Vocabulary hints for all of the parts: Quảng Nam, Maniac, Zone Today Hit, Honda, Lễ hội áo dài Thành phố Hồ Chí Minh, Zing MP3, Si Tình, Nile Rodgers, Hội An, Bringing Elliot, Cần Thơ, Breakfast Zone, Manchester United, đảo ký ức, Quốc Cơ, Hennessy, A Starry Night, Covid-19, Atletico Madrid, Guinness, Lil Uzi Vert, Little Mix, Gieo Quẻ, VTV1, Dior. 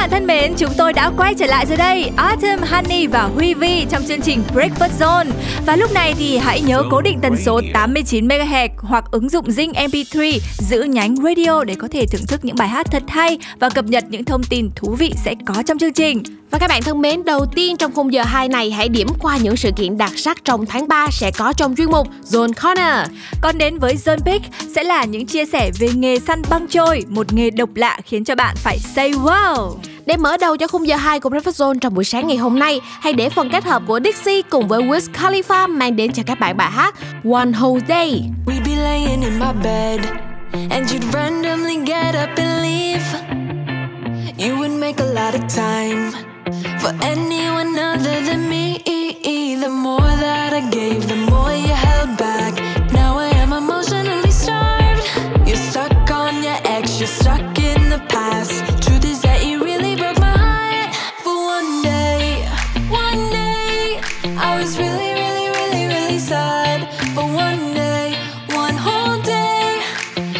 bạn thân mến, chúng tôi đã quay trở lại rồi đây, Autumn, Honey và Huy Vi trong chương trình Breakfast Zone. Và lúc này thì hãy nhớ cố định tần số 89MHz hoặc ứng dụng Zing MP3 giữ nhánh radio để có thể thưởng thức những bài hát thật hay và cập nhật những thông tin thú vị sẽ có trong chương trình. Và các bạn thân mến, đầu tiên trong khung giờ 2 này hãy điểm qua những sự kiện đặc sắc trong tháng 3 sẽ có trong chuyên mục John Corner. Còn đến với Zone Pick sẽ là những chia sẻ về nghề săn băng trôi, một nghề độc lạ khiến cho bạn phải say wow. Để mở đầu cho khung giờ 2 của Breakfast Zone trong buổi sáng ngày hôm nay, hãy để phần kết hợp của Dixie cùng với Wiz Khalifa mang đến cho các bạn bài hát One Whole Day. We'd be laying in my bed and you'd randomly get up and leave. You would make a lot of time for anyone other than me. The more that I gave, the more you held back. Now I am emotionally starved. You're stuck on your ex, you're stuck in the past. Truth is that you really broke my heart. For one day, I was really, really, really, really sad. For one day, one whole day,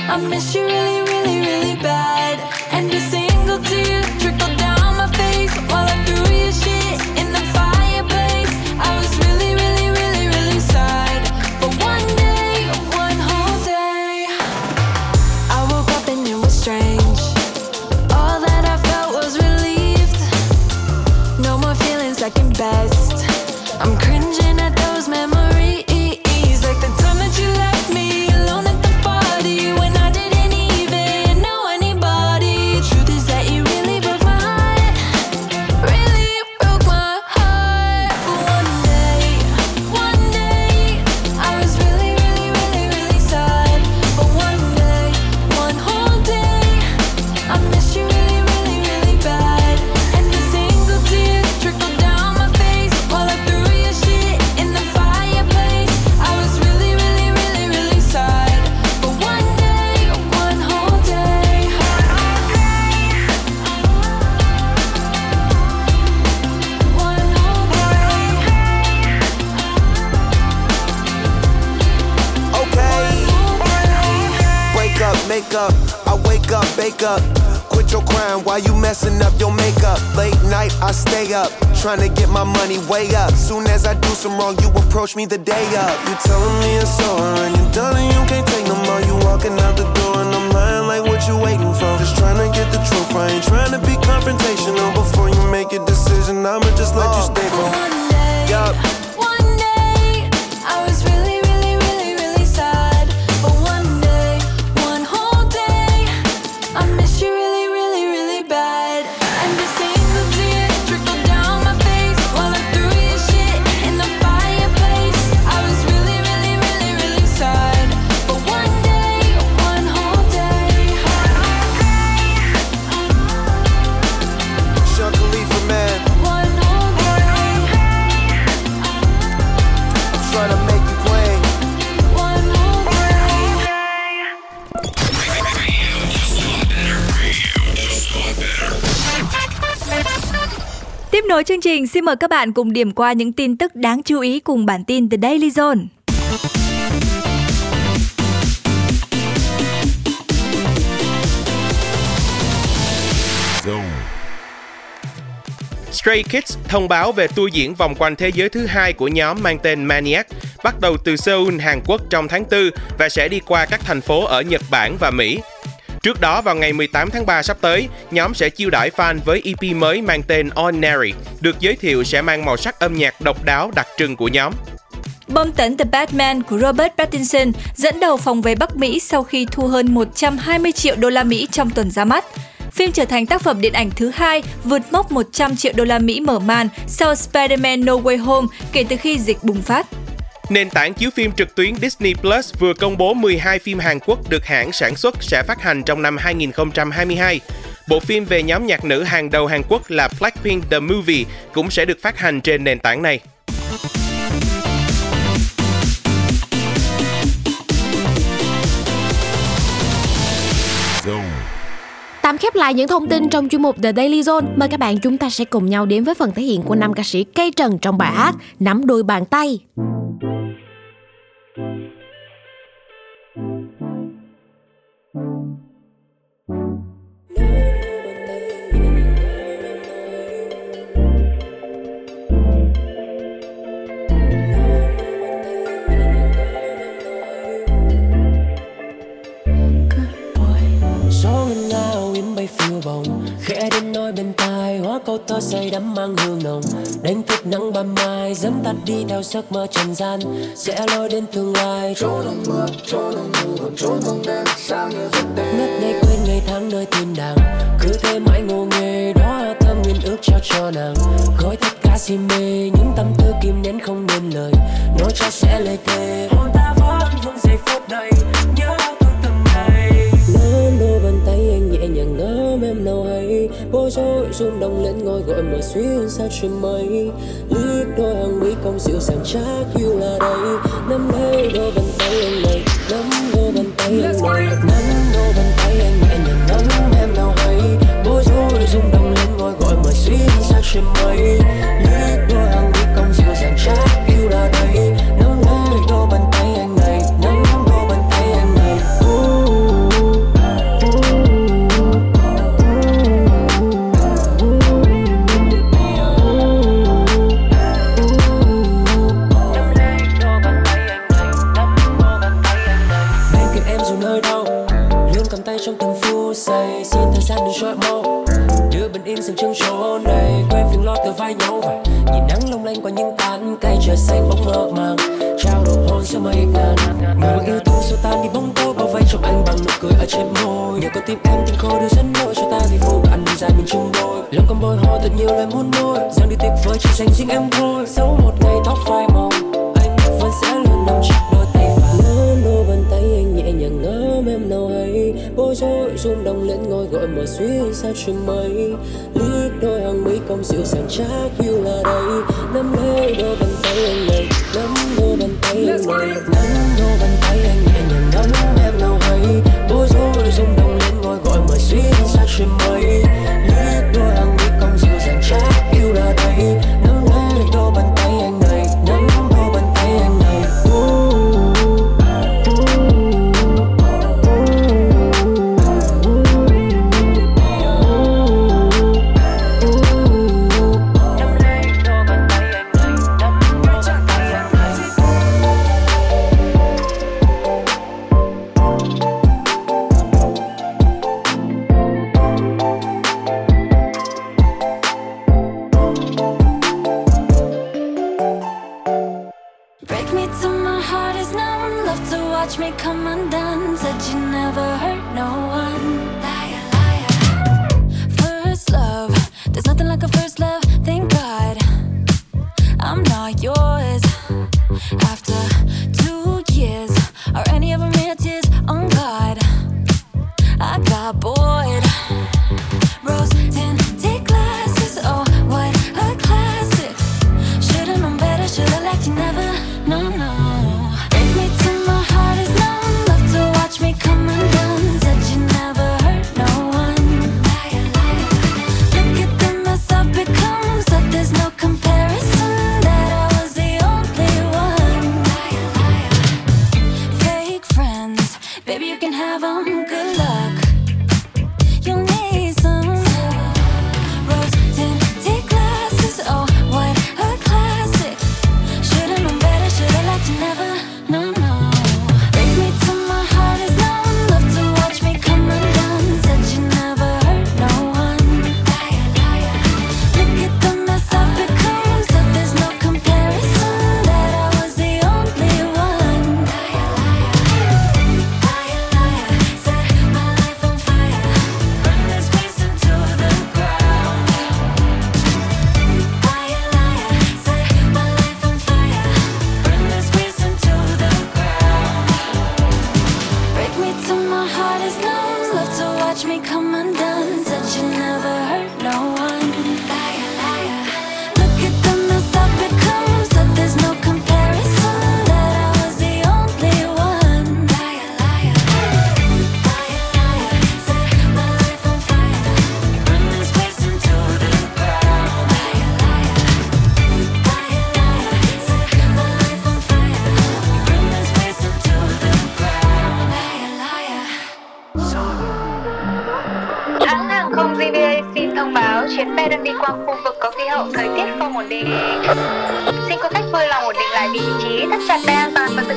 I miss you really, really, really bad. And a single tear trickled down my face while I threw your shit in the fireplace. I was really, really, really, really sad. But one day, one whole day, I woke up and it was strange. All that I felt was relieved. No more feelings second best. I'm cringing at those memories, like the time that you left me alone at the party when I didn't even know anybody. Truth is that you really broke my heart, really broke my heart. But one day, I was really, really, really, really sad. But one day, one whole day, I missed you really, really, really bad. And a single tear trickled down my face while I threw your shit in the fireplace. I was really, really, really, really sad. But one day, one whole day. One whole day. Okay, wake up, make up, I wake up, bake up. Quit your crime, why you messing up your makeup? Late night, I stay up, trying to get my money way up. Soon as I do some wrong, you approach me the day up. You telling me it's over and you're done and you can't take no more. You walking out the door and I'm lying like what you waiting for. Just trying to get the truth, I ain't trying to be confrontational. Before you make a decision, I'ma just let you stay for Yup. One day, I was really, really, really, really sad. But one day, one whole day, I miss you really, really, really bad. And a single tear trickled down my face while I threw your shit in the fireplace. I was really, really, really, really sad. But one day, one whole day. Shook a leaf for man. One whole day, I'm trying to make you play. one whole day. Tiếp nối chương trình, xin mời các bạn cùng điểm qua những tin tức đáng chú ý cùng bản tin The Daily Zone. Stray Kids thông báo về tour diễn vòng quanh thế giới thứ hai của nhóm mang tên Maniac, bắt đầu từ Seoul, Hàn Quốc trong tháng 4 và sẽ đi qua các thành phố ở Nhật Bản và Mỹ. Trước đó, vào ngày 18 tháng 3 sắp tới, nhóm sẽ chiêu đãi fan với EP mới mang tên On Airy, được giới thiệu sẽ mang màu sắc âm nhạc độc đáo đặc trưng của nhóm. Bom tấn The Batman của Robert Pattinson dẫn đầu phòng vé Bắc Mỹ sau khi thu hơn 120 triệu đô la Mỹ trong tuần ra mắt. Phim trở thành tác phẩm điện ảnh thứ hai vượt mốc 100 triệu đô la Mỹ mở màn sau Spider-Man: No Way Home kể từ khi dịch bùng phát. Nền tảng chiếu phim trực tuyến Disney Plus vừa công bố 12 phim Hàn Quốc được hãng sản xuất sẽ phát hành trong năm 2022. Bộ phim về nhóm nhạc nữ hàng đầu Hàn Quốc là Blackpink The Movie cũng sẽ được phát hành trên nền tảng này. Tạm khép lại những thông tin trong chuyên mục The Daily Zone, mời các bạn chúng ta sẽ cùng nhau đến với phần thể hiện của nam ca sĩ Cây Trần trong bài hát Nắm đôi bàn tay. gió ngân nga âu yếm bay phiêu bồng, khẽ đến nỗi bên tai hóa câu thơ say đắm mang hương nồng. Đánh thức nắng ban mai dẫn tắt đi theo giấc mơ trần gian, sẽ lôi đến tương lai trốn đông mưa, trốn đông mù, trốn bóng đêm sao như giấc đêm. Ngất ngây quên ngày tháng nơi thiên đàng, cứ thế mãi ngô nghê đó thơm nguyên ước trao cho nàng. Gói tất cả si mê những tâm tư kìm nén không nên lời, nói cho sẽ lời thề hôn ta vẫn vương giây phút này. Nhớ em nào hay bối rối rung động lên ngôi gọi mà xuyên xa trên mây, liếc đôi hàng mi cong dịu dàng chắc yêu là đây. Nắm lấy đôi bàn tay anh này, nắm đôi bàn tay anh này, nắm đôi bàn tay anh nhẹ nhàng nắm em nào hay bối rối rung động lên ngôi gọi mà xuyên xa trên mây, liếc đôi hàng mi cong dịu dàng chắc yêu là đây. Nắm lấy đôi bàn tay anh này, nắm đôi bàn tay anh này. Trong từng phút giây xin thời gian đừng trôi mau, đưa bình yên dừng chân chỗ này, quên phiền lo từ vai nhau và nhìn nắng long lanh qua những tán cây, trời xanh bóng mơ màng trao đổi hôn giữa mây ngàn. Người yêu thương xua tan đi bóng tối bao vây trong anh bằng nụ cười ở trên môi, nhờ có tim em từng khô đưa dẫn lối cho ta vì vô bạn mình dài mình chung đôi, lòng con bồi hồi thật nhiều lời muốn nói rằng đi tuyệt vời chỉ dành riêng em thôi. Dẫu một ngày tóc phai màu anh vẫn sẽ luôn nằm trong đôi tay và nắm đôi bàn tay anh nhẹ nhàng ngắm em nào hay bối rối rung động lên ngôi gọi mà xuyên xa trên mây, liếc đôi hàng mi cong dịu dàng chắc yêu là đây. Nắm lấy đôi bàn tay anh này, nắm đôi bàn tay anh này, nắm đôi bàn tay anh nhẹ nhàng nắm em nào hay bối rối rung động lên ngôi gọi mà xuyên xa trên mây, liếc đôi hàng mi cong dịu dàng chắc yêu là đây. Nắm lấy đôi bàn tay anh này, nắm đôi bàn tay anh này.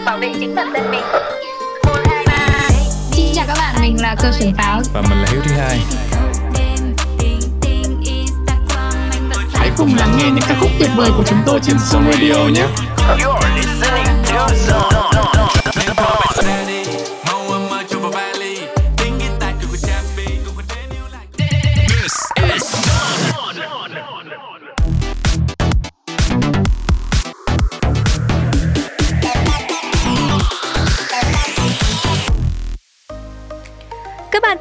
Bảo vệ chính bản thân mình. 1, 2, 3 Xin chào các bạn, mình là Cơ Sủng Táo. Và mình là Hiếu Thứ Hai. Hãy cùng lắng nghe những ca khúc tuyệt vời của chúng tôi trên Zone Radio nhé.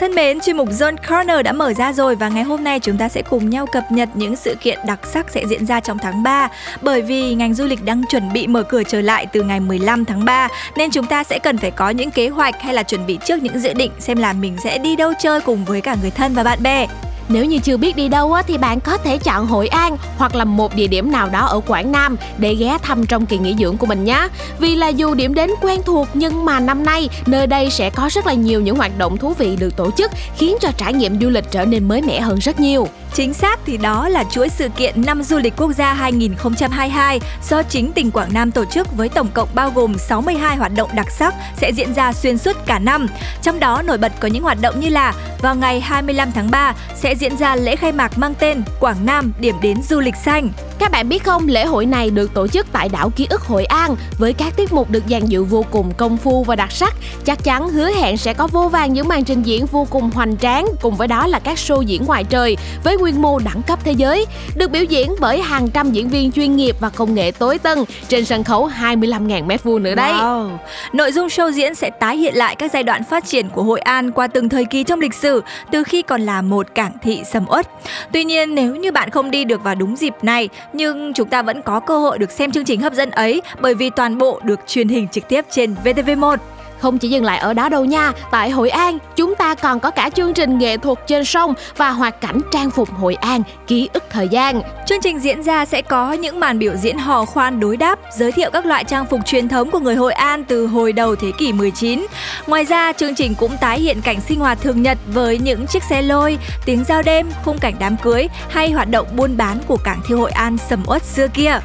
Thân mến, chuyên mục John Corner đã mở ra rồi và ngày hôm nay chúng ta sẽ cùng nhau cập nhật những sự kiện đặc sắc sẽ diễn ra trong tháng 3. Bởi vì ngành du lịch đang chuẩn bị mở cửa trở lại từ ngày 15 tháng 3 nên chúng ta sẽ cần phải có những kế hoạch hay là chuẩn bị trước những dự định xem là mình sẽ đi đâu chơi cùng với cả người thân và bạn bè. Nếu như chưa biết đi đâu thì bạn có thể chọn Hội An hoặc là một địa điểm nào đó ở Quảng Nam để ghé thăm trong kỳ nghỉ dưỡng của mình nhé. Vì là dù điểm đến quen thuộc nhưng mà năm nay nơi đây sẽ có rất là nhiều những hoạt động thú vị được tổ chức khiến cho trải nghiệm du lịch trở nên mới mẻ hơn rất nhiều. Chính xác thì đó là chuỗi sự kiện Năm Du lịch Quốc gia 2022 do chính tỉnh Quảng Nam tổ chức với tổng cộng bao gồm 62 hoạt động đặc sắc sẽ diễn ra xuyên suốt cả năm. Trong đó nổi bật có những hoạt động như là vào ngày 25 tháng 3 sẽ diễn ra lễ khai mạc mang tên Quảng Nam điểm đến du lịch xanh. Các bạn biết không, lễ hội này được tổ chức tại đảo ký ức Hội An với các tiết mục được dàn dự vô cùng công phu và đặc sắc. Chắc chắn hứa hẹn sẽ có vô vàn những màn trình diễn vô cùng hoành tráng cùng với đó là các show diễn ngoài trời với quy mô đẳng cấp thế giới, được biểu diễn bởi hàng trăm diễn viên chuyên nghiệp và công nghệ tối tân trên sân khấu 25.000 m2 nữa đấy. Wow. Nội dung show diễn sẽ tái hiện lại các giai đoạn phát triển của Hội An qua từng thời kỳ trong lịch sử, từ khi còn là một cảng thị sầm uất. Tuy nhiên, nếu như bạn không đi được vào đúng dịp này, nhưng chúng ta vẫn có cơ hội được xem chương trình hấp dẫn ấy bởi vì toàn bộ được truyền hình trực tiếp trên VTV1. Không chỉ dừng lại ở đó đâu nha, tại Hội An chúng ta còn có cả chương trình nghệ thuật trên sông và hoạt cảnh trang phục Hội An ký ức thời gian. Chương trình diễn ra sẽ có những màn biểu diễn hò khoan đối đáp, giới thiệu các loại trang phục truyền thống của người Hội An từ hồi đầu thế kỷ 19. Ngoài ra, chương trình cũng tái hiện cảnh sinh hoạt thường nhật với những chiếc xe lôi, tiếng giao đêm, khung cảnh đám cưới hay hoạt động buôn bán của cảng thị Hội An sầm uất xưa kia.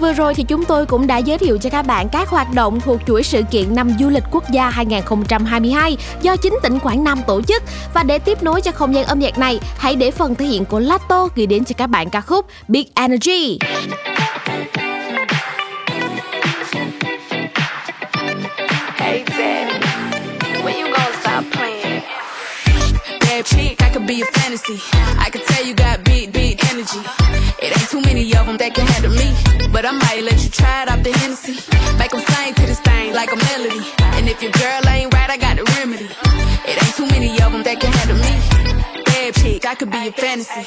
Vừa rồi thì chúng tôi cũng đã giới thiệu cho các bạn các hoạt động thuộc chuỗi sự kiện Năm Du lịch Quốc gia 2022 do chính tỉnh Quảng Nam tổ chức. Và để tiếp nối cho không gian âm nhạc này, hãy để phần thể hiện của Lato gửi đến cho các bạn ca khúc Big Energy. Hey Ben, when you gonna stop playing? Bad chick, I could be a fantasy. I could tell you got big energy. It ain't too many of them that can handle me, but I might let you try it off the Hennessy. Make them sing to this thing like a melody, and if your girl ain't right, I got the remedy. It ain't too many of them that can handle me. Bad chick, I could be a fantasy.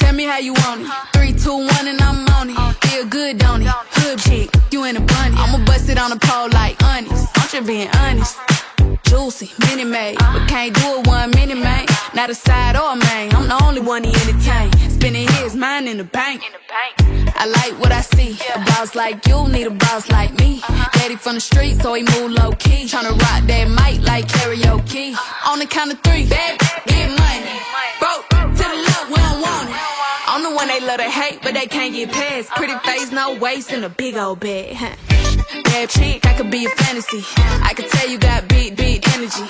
Tell me how you want it. 3, 2, 1, and I'm on it. Feel good, don't it? Hood chick, you in a bunny. I'ma bust it on the pole like honest. I'm just being honest. Juicy, mini made, but can't do it one minute, man. Not a side or a main, I'm the only one he entertain. Spinning his mind in the bank. I like what I see. A boss like you need a boss like me. Daddy from the street, so he move low key. Tryna rock that mic like karaoke. On the count of 3, bad get money. Broke to the love, we don't want it. I'm the one they love to hate, but they can't get past. Pretty face, no waist, and a big old bag. Bad chick, I could be a fantasy. I could tell you got big energy.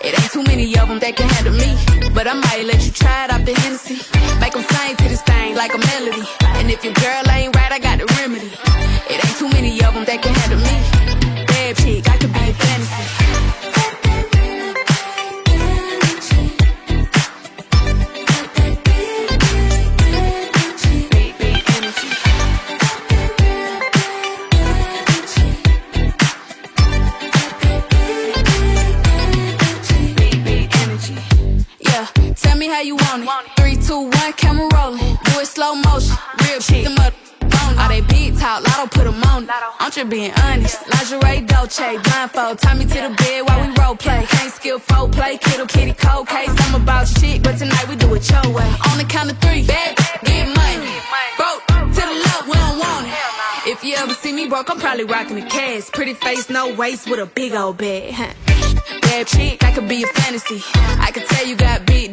It ain't too many of them that can handle me, but I might let you try it off the Hennessy. Make them sing to this thing like a melody, and if your girl ain't right, I got the remedy. It ain't too many of them that can handle me. Bad chick, I could be a fantasy. How you want it? 3, 2, 1, camera rolling. Do it slow motion. Real cheap. Them up on all they big talk. Lotto put them on. I'm just being honest. Lingerie, Dolce, blindfold. Tie me to the bed while we role play. Can't skill foreplay. Kitty, cold case. I'm about shit, but tonight we do it your way. On the count of 3, bad get money. Broke to the love, we don't want it. If you ever see me broke, I'm probably rocking the cash. Pretty face, no waist, with a big old bag. Bad chick, I could be a fantasy. I could tell you got big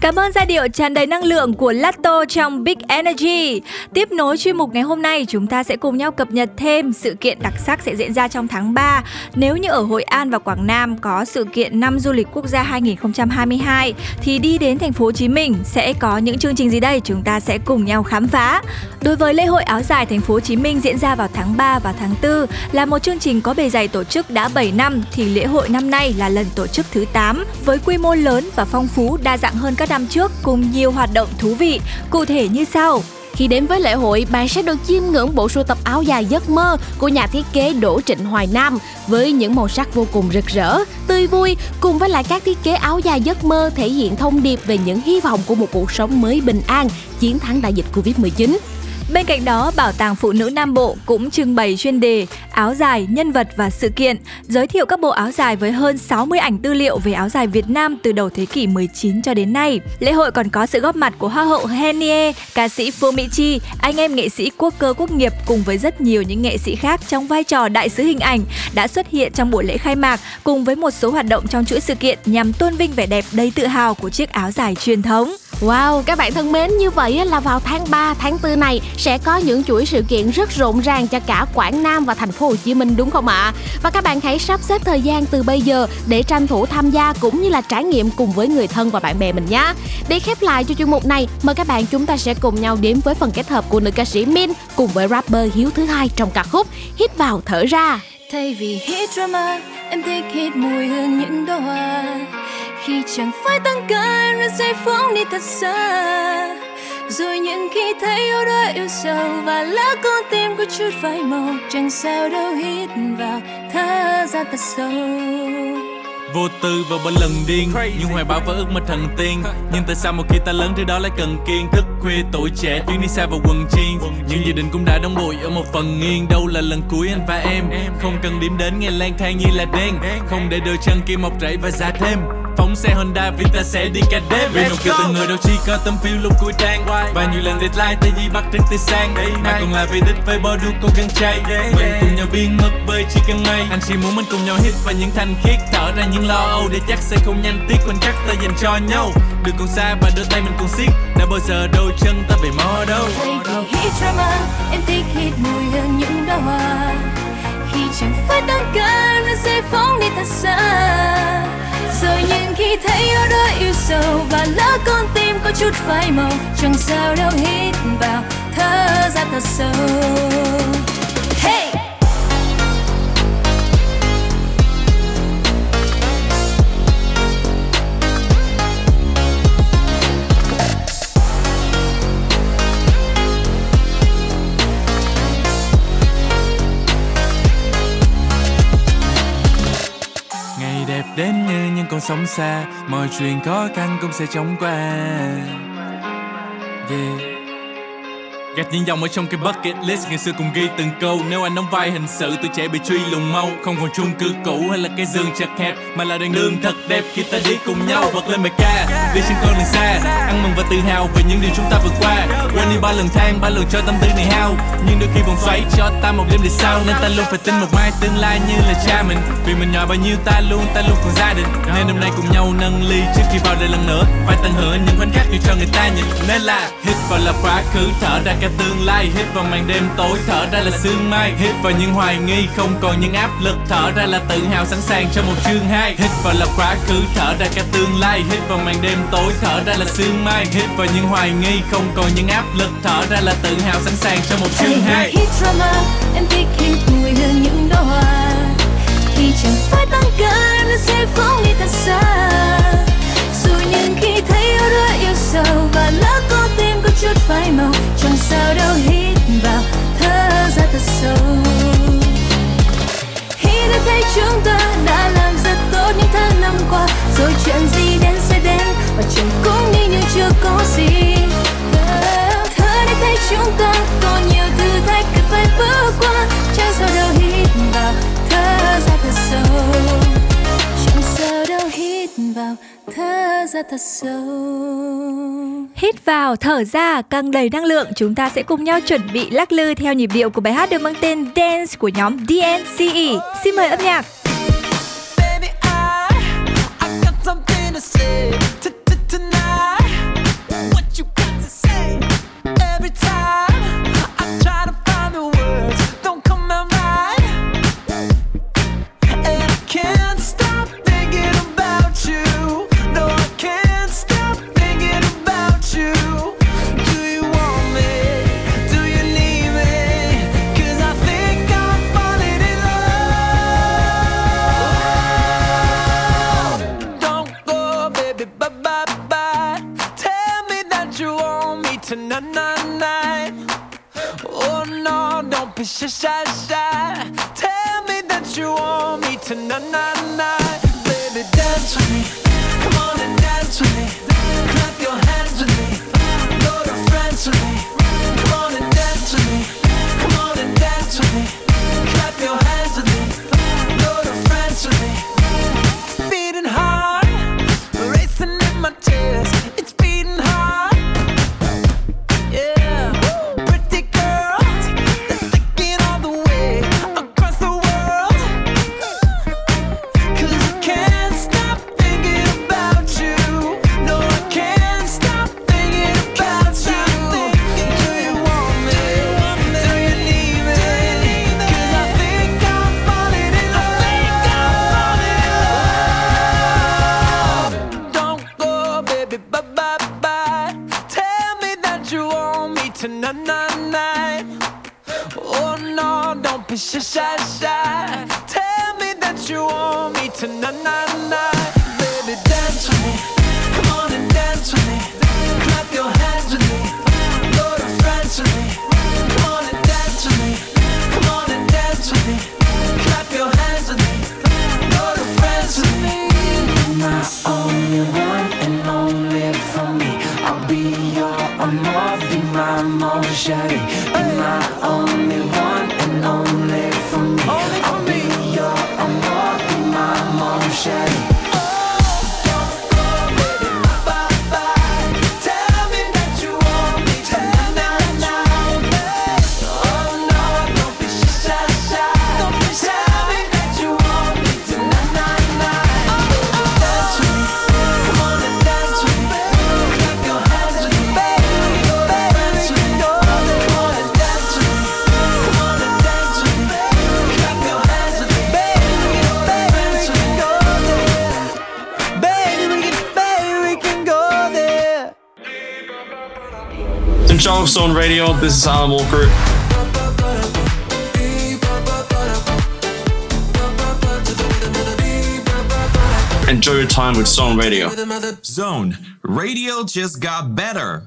Cảm ơn giai điệu tràn đầy năng lượng của Latto trong Big Energy. Tiếp nối chuyên mục ngày hôm nay, chúng ta sẽ cùng nhau cập nhật thêm sự kiện đặc sắc sẽ diễn ra trong tháng 3. Nếu như ở Hội An và Quảng Nam có sự kiện Năm Du lịch Quốc gia 2022 thì đi đến thành phố Hồ Chí Minh sẽ có những chương trình gì đây? Chúng ta sẽ cùng nhau khám phá. Đối với Lễ hội áo dài Thành phố Hồ Chí Minh diễn ra vào tháng 3 và tháng 4 là một chương trình có bề dày tổ chức đã 7 năm thì lễ hội năm nay là lần tổ chức thứ 8 với quy mô lớn và phong phú đa dạng hơn các năm trước cùng nhiều hoạt động thú vị, cụ thể như sau. Khi đến với lễ hội, bạn sẽ được chiêm ngưỡng bộ sưu tập áo dài giấc mơ của nhà thiết kế Đỗ Trịnh Hoài Nam với những màu sắc vô cùng rực rỡ, tươi vui, cùng với lại các thiết kế áo dài giấc mơ thể hiện thông điệp về những hy vọng của một cuộc sống mới bình an, chiến thắng đại dịch Covid-19. Bên cạnh đó, Bảo tàng Phụ nữ Nam Bộ cũng trưng bày chuyên đề áo dài, nhân vật và sự kiện, giới thiệu các bộ áo dài với hơn 60 ảnh tư liệu về áo dài Việt Nam từ đầu thế kỷ 19 cho đến nay. Lễ hội còn có sự góp mặt của Hoa hậu Hennie, ca sĩ Fumichi, anh em nghệ sĩ Quốc Cơ Quốc Nghiệp cùng với rất nhiều những nghệ sĩ khác trong vai trò đại sứ hình ảnh đã xuất hiện trong buổi lễ khai mạc cùng với một số hoạt động trong chuỗi sự kiện nhằm tôn vinh vẻ đẹp đầy tự hào của chiếc áo dài truyền thống. Wow, các bạn thân mến, như vậy là vào tháng 3, tháng 4 này sẽ có những chuỗi sự kiện rất rộn ràng cho cả Quảng Nam và thành phố Hồ Chí Minh đúng không ạ? Và các bạn hãy sắp xếp thời gian từ bây giờ để tranh thủ tham gia cũng như là trải nghiệm cùng với người thân và bạn bè mình nhé. Để khép lại cho chuyên mục này, mời các bạn chúng ta sẽ cùng nhau đến với phần kết hợp của nữ ca sĩ Min cùng với rapper Hiếu Thứ Hai trong ca khúc Hít vào thở ra. Thay vì hít drama, em thích hít mùi hương những đóa hoa. Khi chẳng phải tăng ca, em đã say phóng đi thật xa. Rồi những khi thấy yêu đôi yêu sầu và lá con tim có chút phai màu, chẳng sao đâu hít vào thở ra thật sâu. Vô tư vào bên lần điên, nhưng hoài bão và ước mơ thần tiên. Nhưng tại sao một khi ta lớn thứ đó lại cần kiên? Thức khuya tuổi trẻ, chuyến đi xa vào quần jean. Những dự định cũng đã đóng bụi ở một phần nghiêng. Đâu là lần cuối anh và em, không cần điểm đến nghe lang thang như là đen. Không để đôi chân kia mọc rễ và già thêm. Phóng xe Honda vì ta sẽ đi cả đêm. Vì nụ cười từng người đâu chỉ có tấm phiêu lúc cuối trang. Và nhiều lần deadline tới di bắt trước tới sang. Mà còn là vì đích với bó đu cô gắng chay. Mình cùng nhau biến mất bơi chỉ cần mây. Anh chỉ muốn mình cùng nhau hít vào những thanh khiết. Thở ra những lo âu để chắc sẽ không nhanh tiếc. Khoảnh khắc ta dành cho nhau. Đừng còn xa và đôi tay mình còn siết. Đã bao giờ đôi chân ta về mò đâu. Thay vì hít drama, em thích hít mùi hương những đóa hoa. Khi chẳng phải tăng ca, nó sẽ phóng đi thật xa. Rồi những khi thấy yêu đôi yêu sầu và lá con tim có chút phai màu, chẳng sao đâu hít vào thở ra thật sâu. Hey! Đến nghe nhưng còn sống xa, mọi chuyện khó khăn cũng sẽ chóng qua. Yeah. Gạt những dòng ở trong cái bucket list ngày xưa cùng ghi từng câu. Nếu anh đóng vai hình sự tuổi trẻ bị truy lùng mau. Không còn chung cư cũ hay là cái giường chật hẹp, mà là đoạn đường thật đẹp khi ta đi cùng nhau. Bật lên bài ca, đi trên con đường xa. Ăn mừng và tự hào về những điều chúng ta vượt qua. Quên đi 3 lần thang, 3 lần cho tâm tư này hao. Nhưng đôi khi vòng xoáy cho ta một đêm để sau. Nên ta luôn phải tin một mai tương lai như là cha mình. Vì mình nhỏ bao nhiêu ta luôn còn gia đình. Nên hôm nay cùng nhau nâng ly trước khi vào đời lần nữa. Phải tận hưởng những khoảnh khắc để cho người ta nhìn. Nên là hít vào là quá khứ, thở ra cả tương lai. Hít vào màn đêm tối, thở ra là sương mai. Hít vào những hoài nghi, không còn những áp lực. Thở ra là tự hào sẵn sàng cho một chương 2. Hít vào là quá khứ, thở ra cả tương lai. Hít vào màn đêm tối, thở ra là sương mai. Hít vào những hoài nghi, không còn những áp lực. Thở ra là tự hào sẵn sàng cho một chương 2. Hít drama, em thích hít mùi hương những đóa hoa. Khi chẳng phải tăng ca, em sẽ phóng đi thật xa. Dù những khi thấy yêu đôi yêu sầu và lá con tim có chút phai màu, chẳng sao đâu hít vào thở ra thật sâu. Hít đã thấy chúng ta đã làm rất tốt những tháng năm qua. Rồi chuyện gì đến sẽ đến và chẳng cũng đi như chưa có gì. Thở đã thấy chúng ta còn nhiều thử thách cần phải bước qua. Chẳng sao đâu, hít vào thở ra thật sâu. Chẳng sao đâu, hít vào thở ra thật sâu. Hít vào, thở ra, căng đầy năng lượng. Chúng ta sẽ cùng nhau chuẩn bị lắc lư theo nhịp điệu của bài hát được mang tên Dance của nhóm DNCE. Xin mời âm nhạc. Zone Radio, this is Alan Walker. Enjoy your time with Zone Radio. Zone Radio just got better.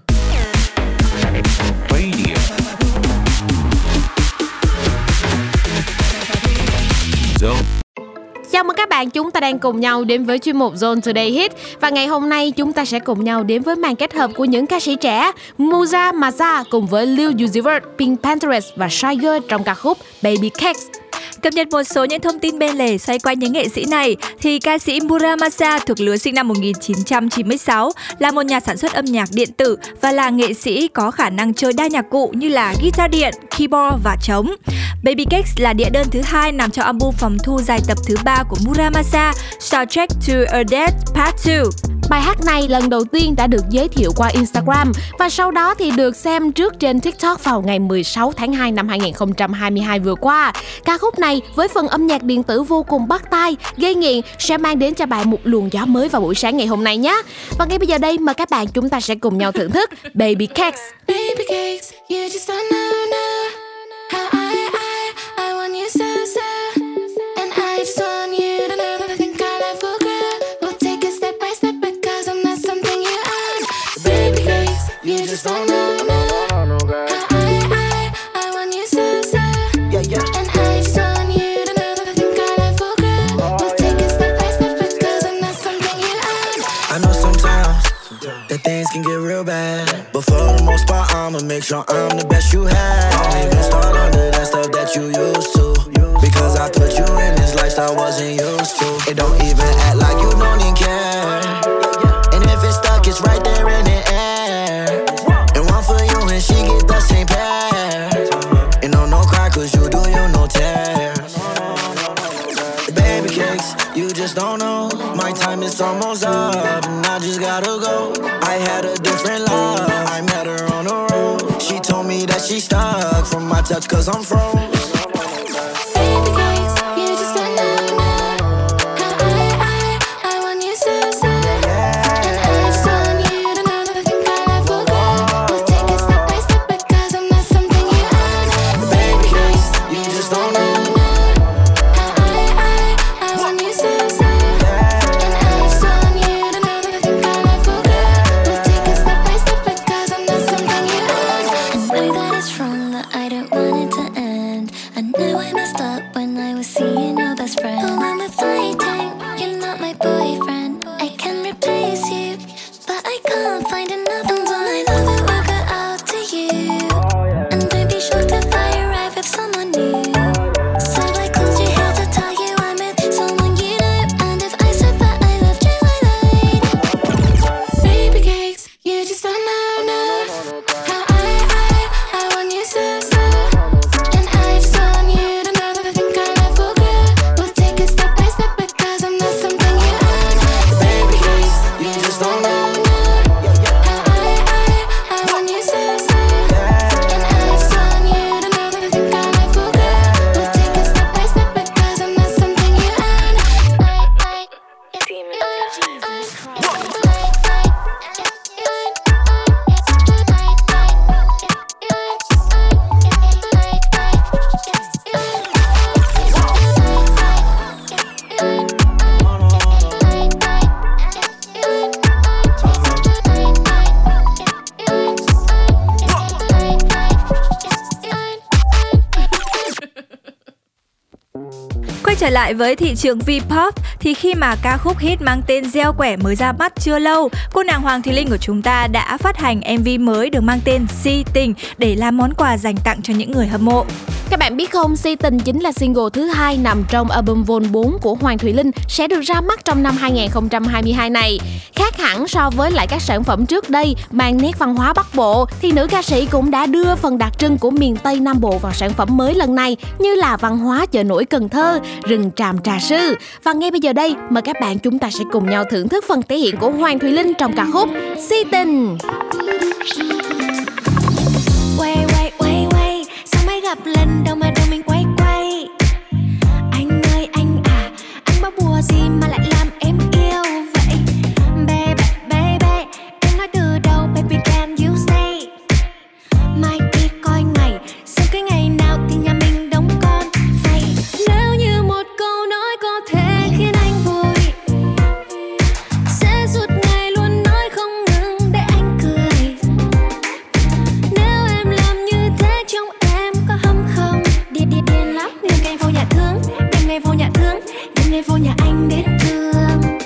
Radio. Zone. Chào mừng các bạn, chúng ta đang cùng nhau đến với chuyên mục Zone Today Hit. Và ngày hôm nay chúng ta sẽ cùng nhau đến với màn kết hợp của những ca sĩ trẻ Mura Masa cùng với Lil Uzi Vert, Pink Panthers và Shiger trong ca khúc Baby Cakes. Cập nhật một số những thông tin bên lề xoay quanh những nghệ sĩ này thì ca sĩ Mura Masa thuộc lứa sinh năm 1996, là một nhà sản xuất âm nhạc điện tử và là nghệ sĩ có khả năng chơi đa nhạc cụ như là guitar điện, keyboard và trống. Baby Cakes là đĩa đơn thứ 2 nằm trong album phòng thu dài tập thứ 3 của Mura Masa, Star Trek to a Death Part 2. Bài hát này lần đầu tiên đã được giới thiệu qua Instagram và sau đó thì được xem trước trên TikTok vào ngày 16 tháng 2 năm 2022 vừa qua. Ca khúc này với phần âm nhạc điện tử vô cùng bắt tai, gây nghiện sẽ mang đến cho bạn một luồng gió mới vào buổi sáng ngày hôm nay nhé. Và ngay bây giờ đây mời các bạn chúng ta sẽ cùng nhau thưởng thức Baby Cakes. Baby Cakes, you just don't know how I want you so so and I just want you to know that I think I love you. You just don't know, I want you so, so, yeah. And I just want you to know that I think I love for good. We'll take it step by step because I'm not something you add. I know sometimes that things can get real bad, but for the most part I'ma make Sean, I'm the best you had. Don't even start under that stuff that you used to. Because I put you in this lifestyle I wasn't used to. It don't even act like you don't even care. And if it's stuck, it's right there in the air. And one for you and she get that same pair. And on no cry cause you do you no tears. Baby cakes, you just don't know. My time is almost up and I just gotta go. I had a different love, I met her on the road. She told me that she stuck from my touch cause I'm froze. Trở lại với thị trường V-pop thì khi mà ca khúc hit mang tên Gieo Quẻ mới ra mắt chưa lâu, cô nàng Hoàng Thùy Linh của chúng ta đã phát hành MV mới được mang tên Si Tình để làm món quà dành tặng cho những người hâm mộ. Các bạn biết không, Si Tình chính là single thứ 2 nằm trong album Vol 4 của Hoàng Thùy Linh sẽ được ra mắt trong năm 2022 này. Khác hẳn so với lại các sản phẩm trước đây mang nét văn hóa Bắc Bộ thì nữ ca sĩ cũng đã đưa phần đặc trưng của miền Tây Nam Bộ vào sản phẩm mới lần này, như là văn hóa chợ nổi Cần Thơ, rừng tràm Trà Sư. Và ngay bây giờ đây, mời các bạn chúng ta sẽ cùng nhau thưởng thức phần thể hiện của Hoàng Thùy Linh trong ca khúc Si Tình. Gặp lần đầu mà đầu mình quay quay. Anh ơi anh à, anh bao bùa gì mà lại làm em yêu vậy. Baby, baby, em nói từ đầu. Baby can you say? Mai đi coi ngày, xem cái ngày nào thì nhà mình đóng con vậy. Nếu như một câu nói có thể khiến anh vui, sẽ suốt ngày luôn nói không ngừng để anh cười. Nếu em làm như thế trong Đêm ngày vô nhà thương, đêm ngày vô nhà anh đến thương.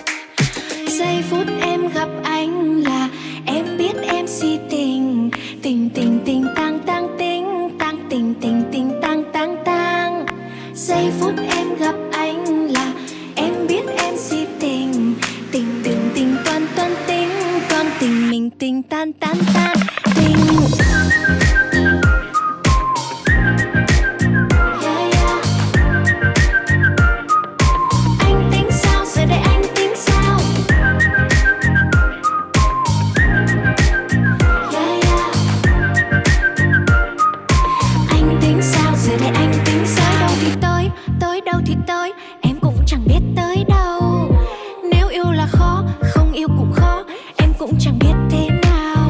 Giây phút em gặp anh là em biết em si tình. Tình tình tình tang tang tình, tang tình tang tang tang. Giây phút em gặp anh là em biết em si tình. Tình tình tình toan toan tình, toan tình mình tình tan tan tan tình. Yêu là khó, không yêu cũng khó, em cũng chẳng biết thế nào.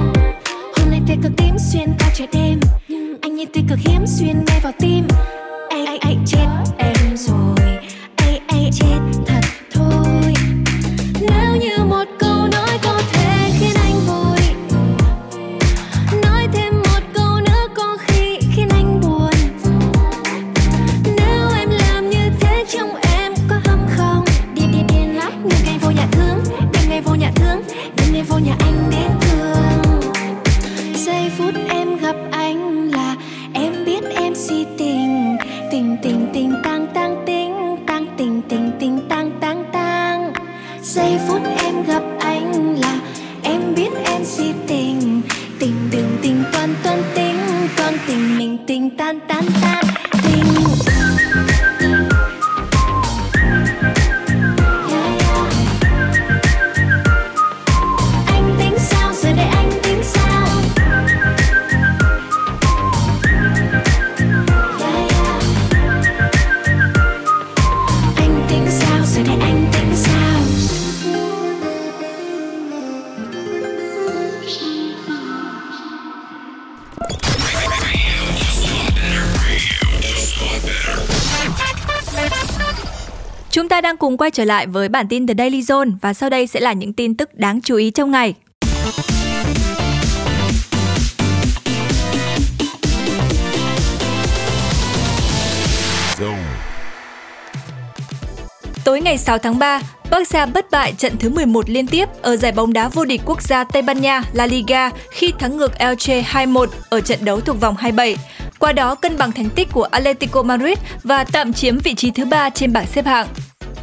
Tình tang tang. Giây phút em gặp anh là em biết em si tình. Tình đường tình toan tính, con tình mình tình tan. Chúng ta đang cùng quay trở lại với bản tin The Daily Zone và sau đây sẽ là những tin tức đáng chú ý trong ngày. Tối ngày 6 tháng 3, Barca bất bại trận thứ 11 liên tiếp ở giải bóng đá vô địch quốc gia Tây Ban Nha La Liga khi thắng ngược Elche 2-1 ở trận đấu thuộc vòng 27. Qua đó cân bằng thành tích của Atletico Madrid và tạm chiếm vị trí thứ 3 trên bảng xếp hạng.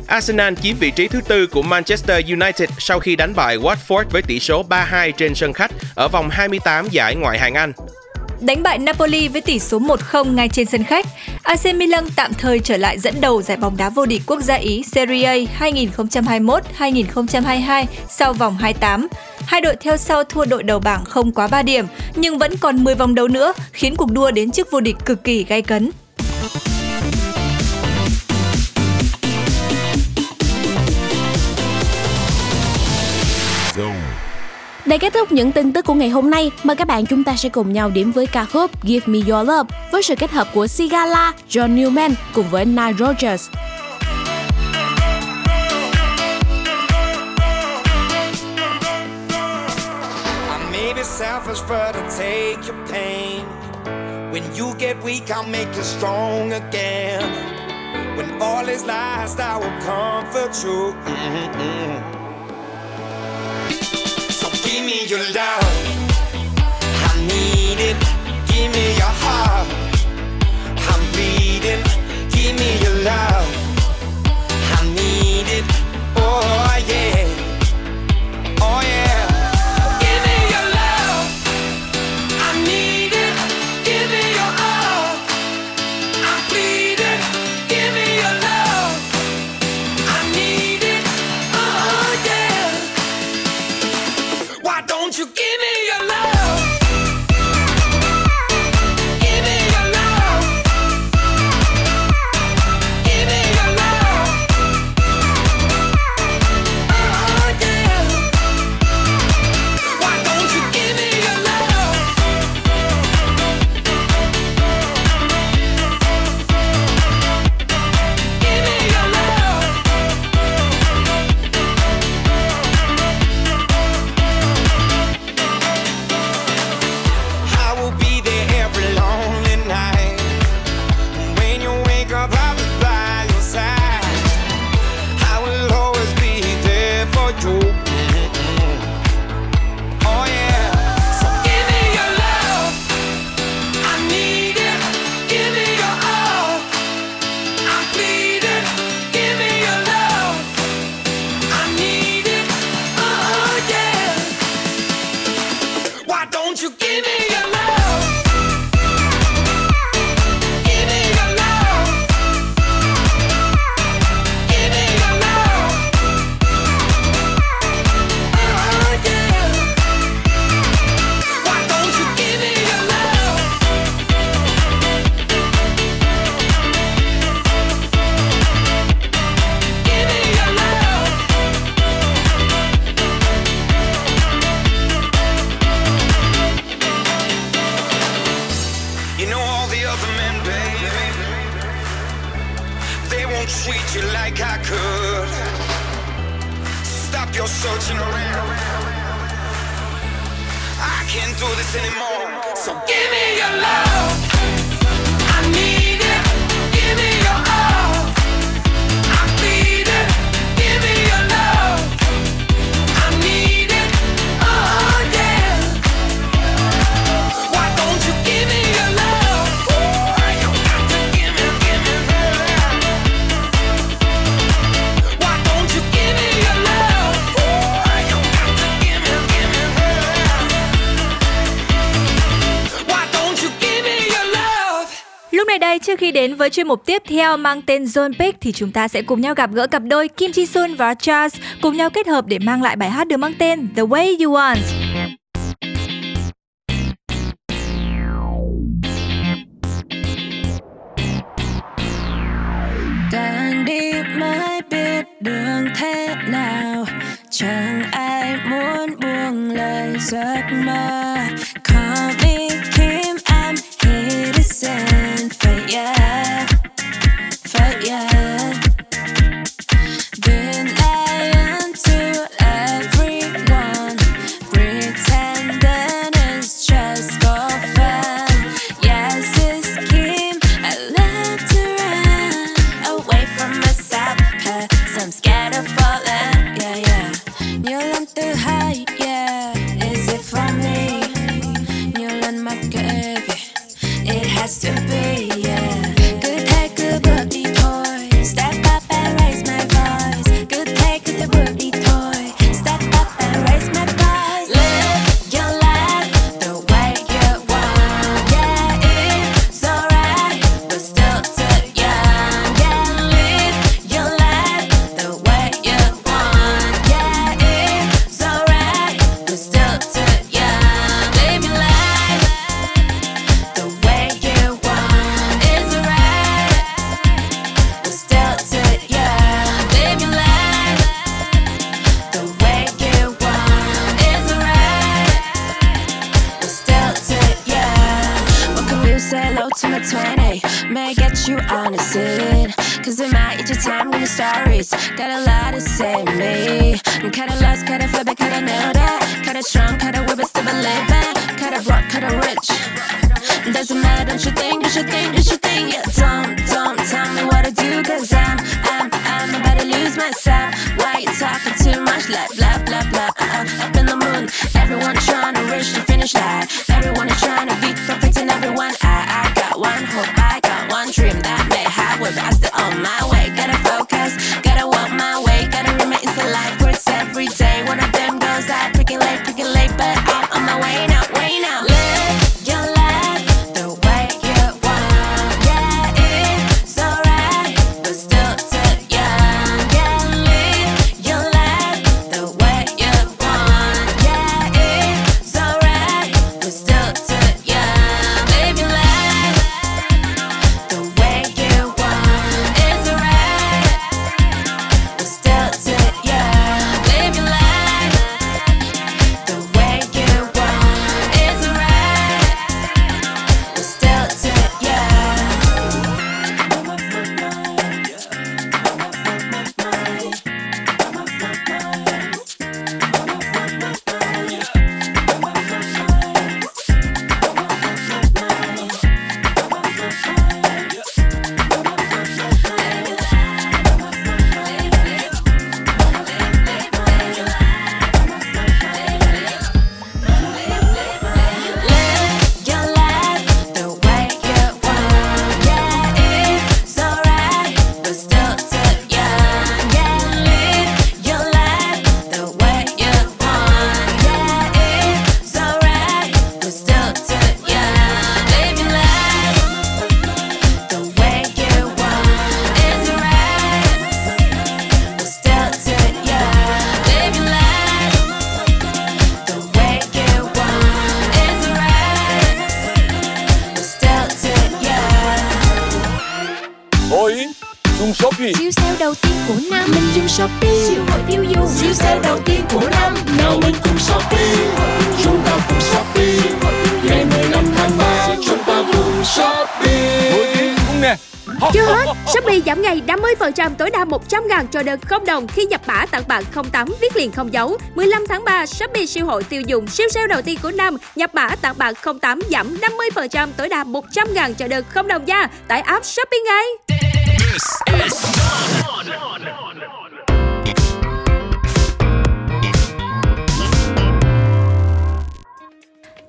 Arsenal chiếm vị trí thứ 4 của Manchester United sau khi đánh bại Watford với tỷ số 3-2 trên sân khách ở vòng 28 giải Ngoại hạng Anh. Đánh bại Napoli với tỷ số 1-0 ngay trên sân khách, AC Milan tạm thời trở lại dẫn đầu giải bóng đá vô địch quốc gia Ý Serie A 2021-2022 sau vòng 28. Hai đội theo sau thua đội đầu bảng không quá 3 điểm, nhưng vẫn còn 10 vòng đấu nữa, khiến cuộc đua đến chức vô địch cực kỳ gay cấn. Để kết thúc những tin tức của ngày hôm nay, mời các bạn chúng ta sẽ cùng nhau điểm với ca khúc Give Me Your Love với sự kết hợp của Sigala, John Newman cùng với Nile Rodgers. Selfish, but I'll take your pain. When you get weak, I'll make you strong again. When all is lost, I will comfort you. So give me your love, I need it. Give me your heart, I'm bleeding. Give me your love, I need it. Oh yeah, oh yeah. trước khi đến với chuyên mục tiếp theo mang tên Zone Pick thì chúng ta sẽ cùng nhau gặp gỡ cặp đôi Kim Ji Sun và Charles cùng nhau kết hợp để mang lại bài hát được mang tên The Way You Want. Đang đi mãi biết đường thế nào, chẳng ai muốn buông lời giấc mơ. Call me Kim, I'm here to send for you, for you. Been lying to everyone, pretending it's just for fun. Yes, it's Kim, I love to run away from myself, 'cause I'm scared of falling. Yeah, yeah, nhiều lần tự hại, yeah. Is it for me? It has to be, yeah. Cứ thế cứ bước đi thôi, step up and raise my voice. Cứ thế cứ bước đi thôi, step up and raise my voice. Live your life the way you want. Yeah, it's alright, but still too young. Yeah, live your life the way you want. Yeah, it's alright, but still too young. Live your life on a scene. 'Cause it might eat your time with your stories. Got a lot to say to me. I'm kinda lost, kinda flippin', kinda know that. Kinda strong, kinda weird, but still believin'. Kinda broke, kinda rich. Doesn't matter, don't you think, don't you think, don't you think, yeah. Don't tell me what to do, 'cause I'm about to lose myself. Why you talking too much, like blah, blah, blah, up in the moon. Everyone trying to reach the finish line. Everyone is trying to be perfect in everyone. I got one hope, I got one dream that may happen, but I'm still on my way. Gotta focus, gotta walk my way. Gotta remain in the life works every day. One of them goes out picking late, but I'm on my way now, way now. Chưa hết, Shopee giảm ngày 50% tối đa 100.000 cho đơn không đồng khi nhập mã tặng bạn 08 viết liền không dấu. 15 tháng 3, Shopee siêu hội tiêu dùng siêu sale đầu tiên của năm, nhập mã tặng bạn 08 giảm 50% tối đa 100.000 cho đơn không đồng nha. Tải app Shopee ngay.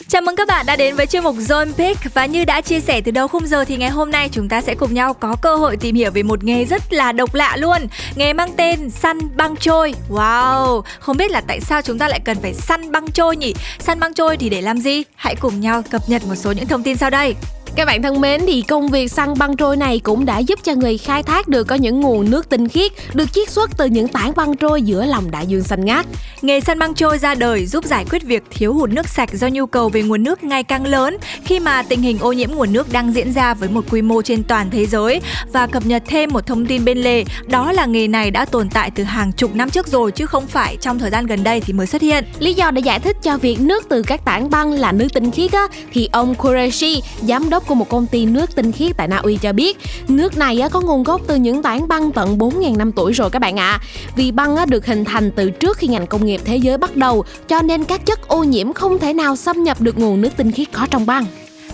Chào mừng các bạn đã đến với chuyên mục Zone Pick. Và như đã chia sẻ từ đầu khung giờ thì ngày hôm nay chúng ta sẽ cùng nhau có cơ hội tìm hiểu về một nghề rất là độc lạ luôn. Nghề mang tên săn băng trôi. Wow, không biết là tại sao chúng ta lại cần phải săn băng trôi nhỉ? Săn băng trôi thì để làm gì? Hãy cùng nhau cập nhật một số những thông tin sau đây. Các bạn thân mến, thì công việc săn băng trôi này cũng đã giúp cho người khai thác được có những nguồn nước tinh khiết được chiết xuất từ những tảng băng trôi giữa lòng đại dương xanh ngát. Nghề săn băng trôi ra đời giúp giải quyết việc thiếu hụt nước sạch do nhu cầu về nguồn nước ngày càng lớn khi mà tình hình ô nhiễm nguồn nước đang diễn ra với một quy mô trên toàn thế giới. Và cập nhật thêm một thông tin bên lề, đó là nghề này đã tồn tại từ hàng chục năm trước rồi chứ không phải trong thời gian gần đây thì mới xuất hiện. Lý do để giải thích cho việc nước từ các tảng băng là nước tinh khiết á, thì ông Qureshi, giám đốc của một công ty nước tinh khiết tại Na Uy cho biết, nước này có nguồn gốc từ những tảng băng tận 4.000 năm tuổi rồi các bạn ạ. Vì băng được hình thành từ trước khi ngành công nghiệp thế giới bắt đầu, cho nên các chất ô nhiễm không thể nào xâm nhập được nguồn nước tinh khiết có trong băng.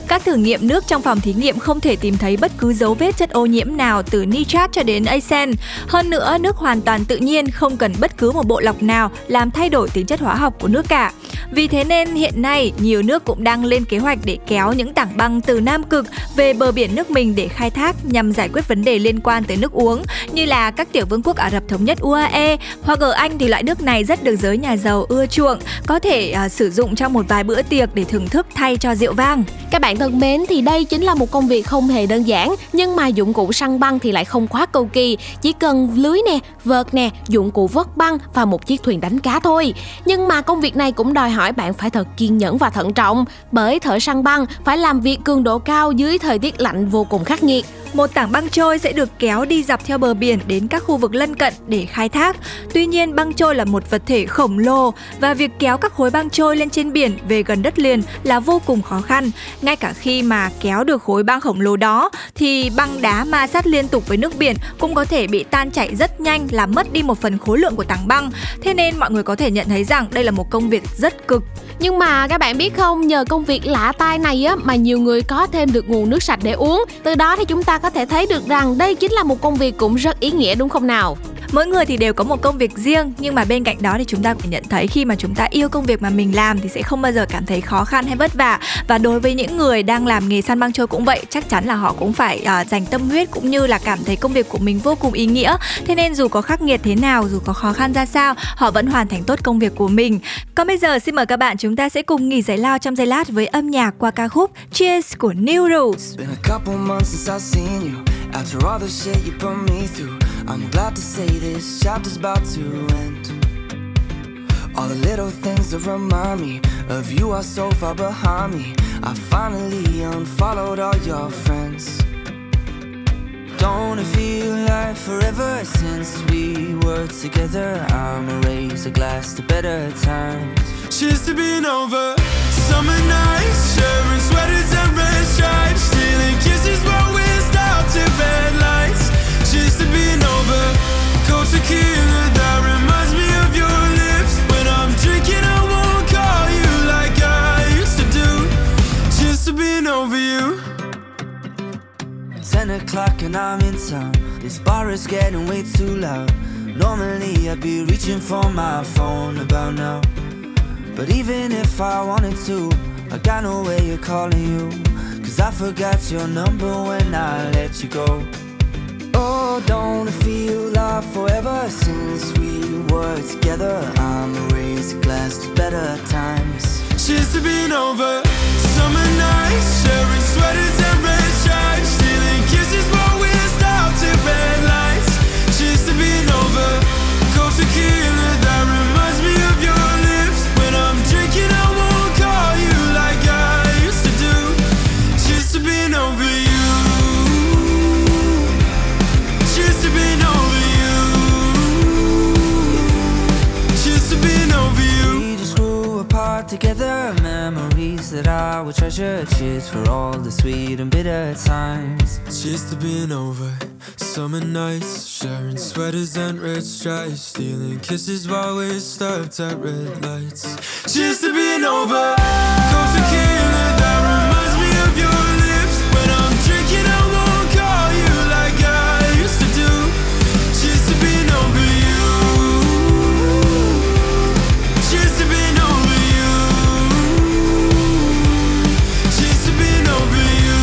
Các thử nghiệm nước trong phòng thí nghiệm không thể tìm thấy bất cứ dấu vết chất ô nhiễm nào từ nitrat cho đến arsen. Hơn nữa, nước hoàn toàn tự nhiên, không cần bất cứ một bộ lọc nào làm thay đổi tính chất hóa học của nước cả. Vì thế nên hiện nay, nhiều nước cũng đang lên kế hoạch để kéo những tảng băng từ Nam Cực về bờ biển nước mình để khai thác nhằm giải quyết vấn đề liên quan tới nước uống, như là các tiểu vương quốc Ả Rập Thống Nhất UAE, hoặc ở Anh thì loại nước này rất được giới nhà giàu ưa chuộng, có thể sử dụng trong một vài bữa tiệc để thưởng thức thay cho rượu vang. Các bạn thân mến, thì đây chính là một công việc không hề đơn giản, nhưng mà dụng cụ săn băng thì lại không quá cầu kỳ, chỉ cần lưới nè, vợt nè, dụng cụ vớt băng và một chiếc thuyền đánh cá thôi. Nhưng mà công việc này cũng đòi hỏi bạn phải thật kiên nhẫn và thận trọng, bởi thợ săn băng phải làm việc cường độ cao dưới thời tiết lạnh vô cùng khắc nghiệt. Một tảng băng trôi sẽ được kéo đi dọc theo bờ biển đến các khu vực lân cận để khai thác. Tuy nhiên, băng trôi là một vật thể khổng lồ và việc kéo các khối băng trôi lên trên biển về gần đất liền là vô cùng khó khăn. Ngay cả khi mà kéo được khối băng khổng lồ đó thì băng đá ma sát liên tục với nước biển cũng có thể bị tan chảy rất nhanh, làm mất đi một phần khối lượng của tảng băng. Thế nên mọi người có thể nhận thấy rằng đây là một công việc rất cực. Nhưng mà các bạn biết không, nhờ công việc lạ tai này á, mà nhiều người có thêm được nguồn nước sạch để uống. Từ đó thì chúng ta có thể thấy được rằng đây chính là một công việc cũng rất ý nghĩa, đúng không nào? Mỗi người thì đều có một công việc riêng, nhưng mà bên cạnh đó thì chúng ta cũng nhận thấy khi mà chúng ta yêu công việc mà mình làm thì sẽ không bao giờ cảm thấy khó khăn hay vất vả. Và đối với những người đang làm nghề săn băng trôi cũng vậy, chắc chắn là họ cũng phải dành tâm huyết cũng như là cảm thấy công việc của mình vô cùng ý nghĩa. Thế nên dù có khắc nghiệt thế nào, dù có khó khăn ra sao, họ vẫn hoàn thành tốt công việc của mình. Còn bây giờ xin mời các bạn, chúng ta sẽ cùng nghỉ giải lao trong giây lát với âm nhạc qua ca khúc Cheers của New Rules. After all the shit you put me through, I'm glad to say this chapter's about to end. All the little things that remind me of you are so far behind me. I finally unfollowed all your friends. Don't it feel like forever since we were together? I'ma raise a glass to better times. Cheers to being over. Summer nights, sharing sweaters and red stripes, stealing kisses while we're out to red lights. Cheers to being over. Cold tequila that reminds me of your lips. When I'm drinking, I won't call you like I used to do. Cheers to being over you. 10 o'clock and I'm in town. This bar is getting way too loud. Normally I'd be reaching for my phone about now. But even if I wanted to, I got no way of calling you, 'cause I forgot your number when I let you go. Oh, don't it feel like forever since we were together? I'ma raise a glass to better times. Cheers to being over. Summer nights, sharing sweaters and red stripes, stealing kisses while we're stopped at red lights. Cheers to being over. Cold tequila that reminds me of your lips. When I'm drinking, I won't call you like I used to do. Cheers to being over you. Cheers to being over you. Cheers to being over you. We just grew apart together, memories that I would treasure. Cheers for all the sweet and bitter times. Cheers to being over. Summer nights, sharing sweaters and red stripes, stealing kisses while we're stopped at red lights. Cheers to being over. Cold tequila that reminds me of your lips. When I'm drinking, I won't call you like I used to do. Cheers to being over you. Cheers to being over you. Cheers to being over you.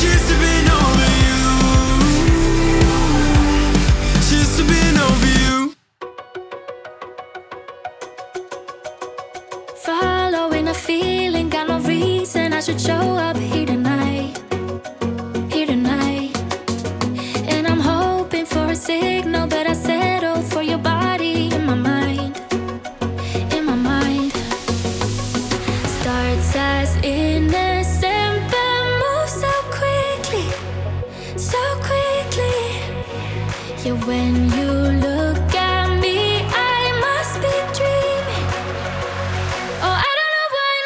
Cheers to being over you. Cheers to being over you. sick, no better settle for your body in my mind, in my mind. Starts as innocent but moves so quickly, so quickly. Yeah, when you look at me, I must be dreaming. Oh, I don't know why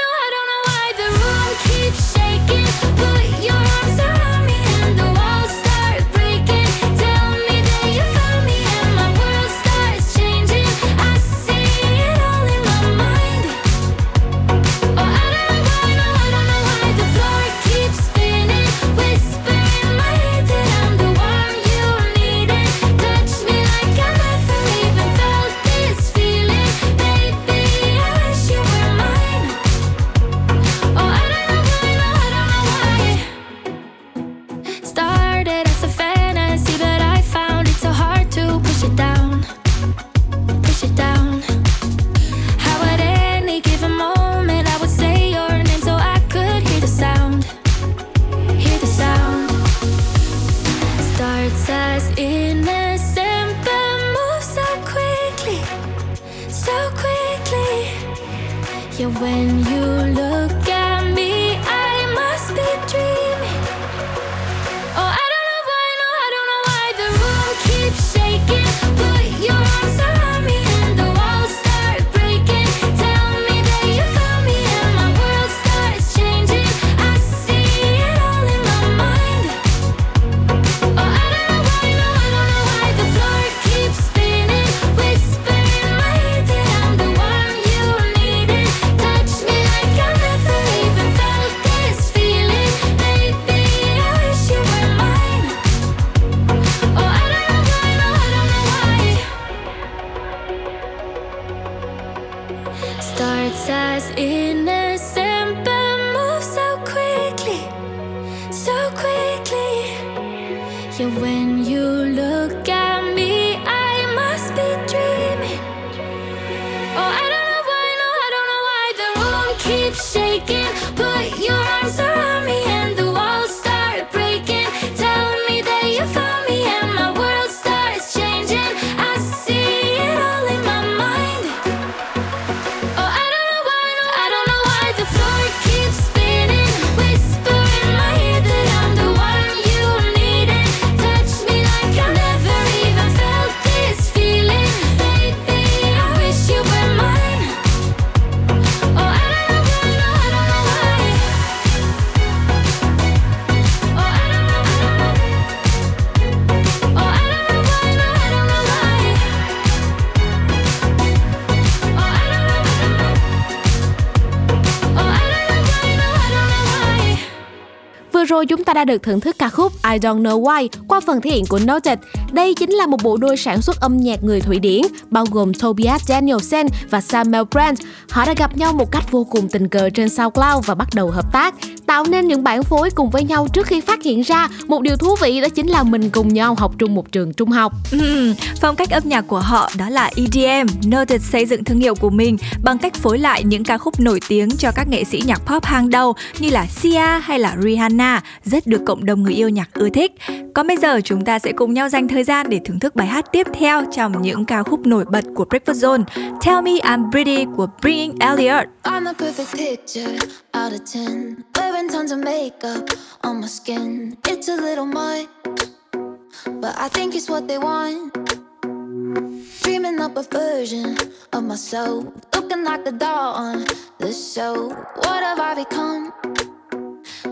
the room keeps shaking. Put your arms around me and the walls start breaking. Tell me that you found me and my world starts changing. I see it all in my mind. Oh, I don't know why the floor keeps spinning. Whisper in my head that I'm the one you needed. Touch me like I never even felt this feeling. Baby, I wish you were mine. Oh, I don't know why. Started as a fantasy, but I found it so hard to push it down, push it down. How at any given moment I would say your name so I could hear the sound. Starts as innocent, but moves so quickly, so quickly. Yeah, when you look at me, I must be dreaming. Oh, I don't know why the room keeps shaking. Put your arms around me and the walls start breaking. Tell me that you found me and my world starts changing. I see it all in my mind. Oh, I don't know why the floor keeps spinning. Whisper in my head that I'm the one you needed. Touch me like I never even felt this feeling. Baby, I wish you were mine. Oh, I don't know why. Starts as innocent but moves so quickly, so quickly. Yeah, when you look at me, I must be dreaming. Oh, I don't know why the room keeps shaking. Put your arms around me and the walls start breaking. Tell me that you found me and my world starts changing. I see it all in my mind. Oh, I don't know why the floor keeps spinning. Whisper in my ear that I'm the one you needed. Touch me like I never even felt this feeling. Baby, I wish you were mine. Oh, I don't know why. Oh, I don't know why. Oh, I don't know why. Vừa rồi chúng ta đã được thưởng thức ca khúc I Don't Know Why qua phần thể hiện của Noted. Đây chính là một bộ đôi sản xuất âm nhạc người Thụy Điển, bao gồm Tobias Danielsen và Samuel Brandt. Họ đã gặp nhau một cách vô cùng tình cờ trên SoundCloud và bắt đầu hợp tác, tạo nên những bản phối cùng với nhau trước khi phát hiện ra một điều thú vị, đó chính là mình cùng nhau học chung một trường trung học. Phong cách âm nhạc của họ đó là EDM. Noted xây dựng thương hiệu của mình bằng cách phối lại những ca khúc nổi tiếng cho các nghệ sĩ nhạc pop hàng đầu như là Sia hay là Rihanna, rất được cộng đồng người yêu nhạc ưa thích. Còn bây giờ chúng ta sẽ cùng nhau dành thời gian để thưởng thức bài hát tiếp theo trong những ca khúc nổi bật của Breakfast Zone, Tell Me I'm Pretty của Bringing Elliot. I'm a perfect picture out of 10, wearing tons of makeup on my skin. It's a little much, but I think it's what they want. Dreaming up a version of myself, looking like a doll on the show. What have I become?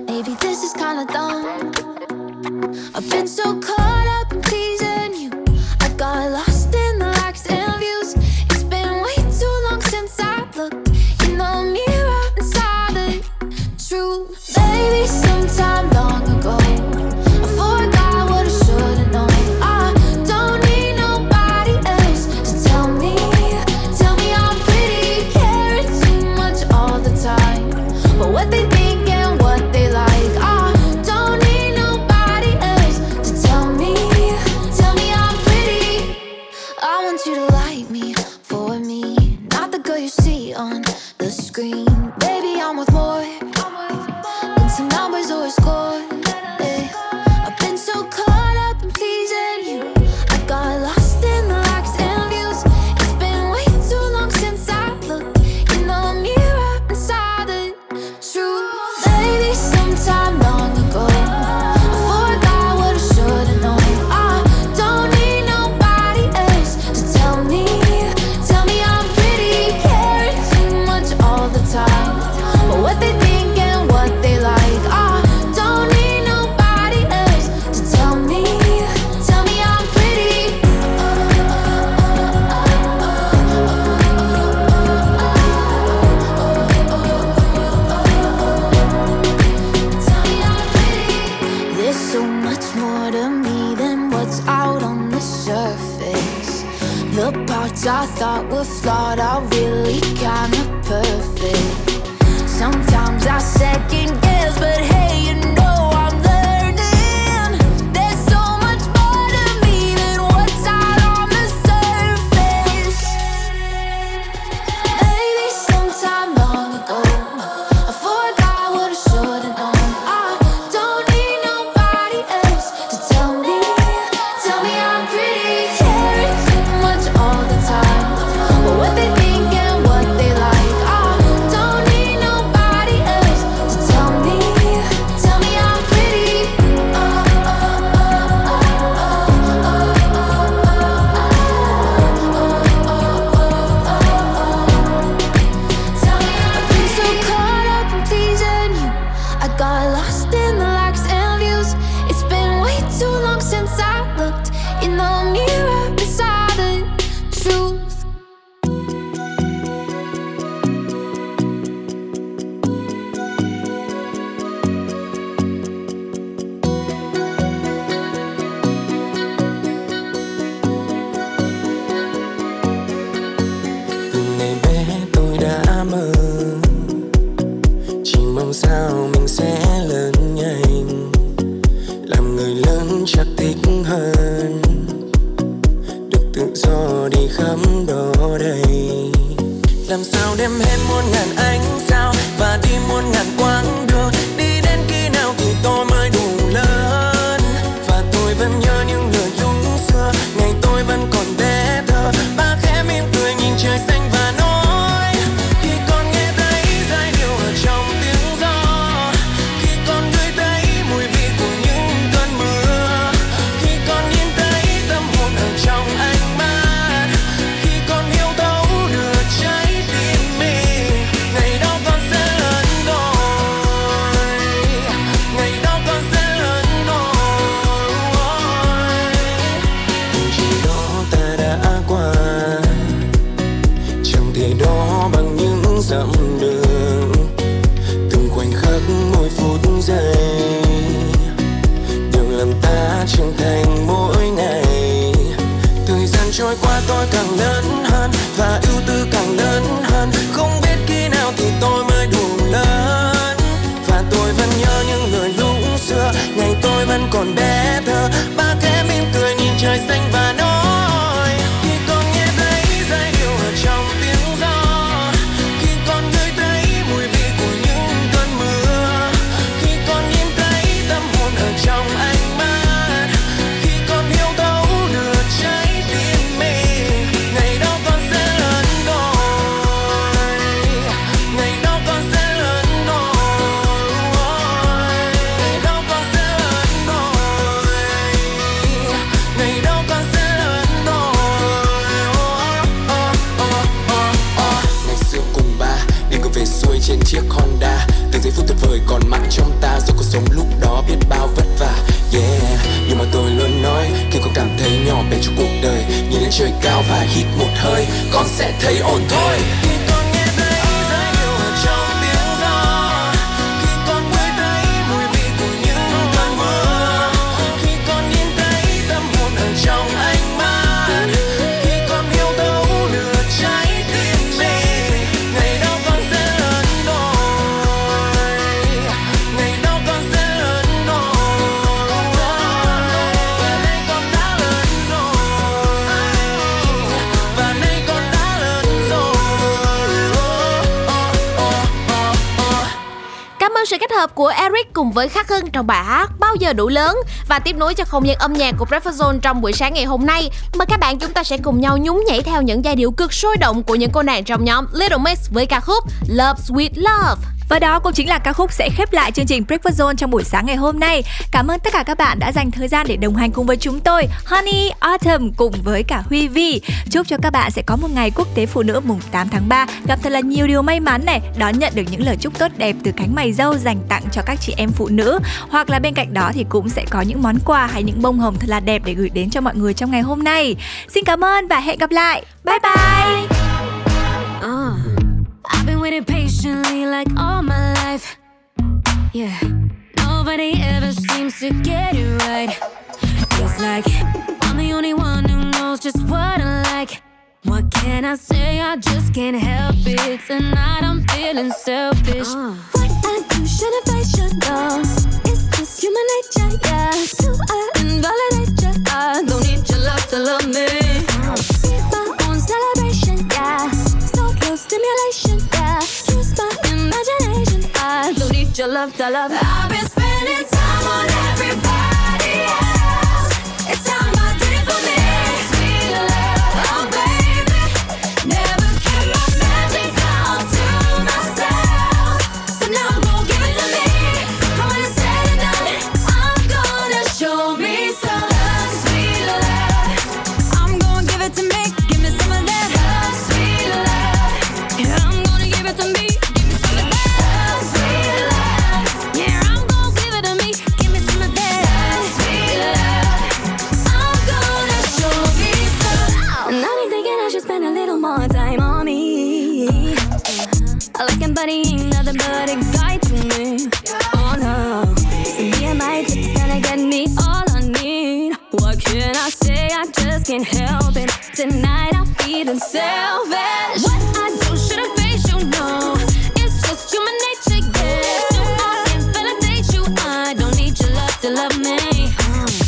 Maybe this is kinda dumb. I've been so caught up in pleasing you, I got lost in the likes and views. It's been way too long since I looked in the mirror inside it. True, baby, sometime long ago I forgot what I should've known. I don't need nobody else to tell me I'm pretty. Caring too much all the time, but what they think and what they like. I don't need nobody else to tell me so much more to me than what's out on the surface. The parts I thought were flawed are really kinda perfect. Sometimes I second guess, but hey, you know I'm learning. There's so much more to me than what's out on the surface. Maybe sometime long ago I forgot what I should've known. I don't need nobody else to tell me I'm pretty. Caring too much all the time, but what they think and what they like. Cùng với Khắc Hưng trong bài hát Bao giờ đủ lớn và tiếp nối cho không gian âm nhạc của Breakfast Zone trong buổi sáng ngày hôm nay. Mời các bạn chúng ta sẽ cùng nhau nhún nhảy theo những giai điệu cực sôi động của những cô nàng trong nhóm Little Mix với ca khúc Love Sweet Love. Và đó cũng chính là ca khúc sẽ khép lại chương trình Breakfast Zone trong buổi sáng ngày hôm nay. Cảm ơn tất cả các bạn đã dành thời gian để đồng hành cùng với chúng tôi, Honey, Autumn cùng với cả Huy Vi. Chúc cho các bạn sẽ có một ngày quốc tế phụ nữ mùng 8 tháng 3, gặp thật là nhiều điều may mắn này, đón nhận được những lời chúc tốt đẹp từ cánh mày râu dành tặng cho các chị em phụ nữ. Hoặc là bên cạnh đó thì cũng sẽ có những món quà hay những bông hồng thật là đẹp để gửi đến cho mọi người trong ngày hôm nay. Xin cảm ơn và hẹn gặp lại. Bye bye. Waited patiently like all my life. Yeah. No. Nobody ever seems to get it right. Feels like I'm the only one who knows just what I like. What can I say? I just can't help it. Tonight I'm feeling selfish. What I do, shouldn't I, should know? It's just human nature, yeah. Do I invalidate you? I don't need your love to love me. Be my own celebration, yeah. So close stimulation, yeah. Use my imagination, I don't need your love to love. I've been spending time on everybody else. It's time I did it for me. Sweet love, oh baby. Never kept my magic all to myself. So now won't give it to me. Come on and say it now. I'm gonna show me some love, sweet love. I'm gonna give it to me. Give me some of that love, sweet love. Yeah, I'm gonna give it to me. Give me some of that love, sweet love. Yeah, I'm gonna give it to me. Give me some of that love, sweet love. I'm gonna show me some love. And I've been thinking I should spend a little more time on me. I like him, but he ain't nothing but a guy to me. Oh no, so me and my chick's gonna get me all I need. What can I say? I just can't help it. Tonight I'm feeling selfish. What I do shouldn't face you, no. It's just human nature, yeah. So I can validate you. I don't need your love to love me.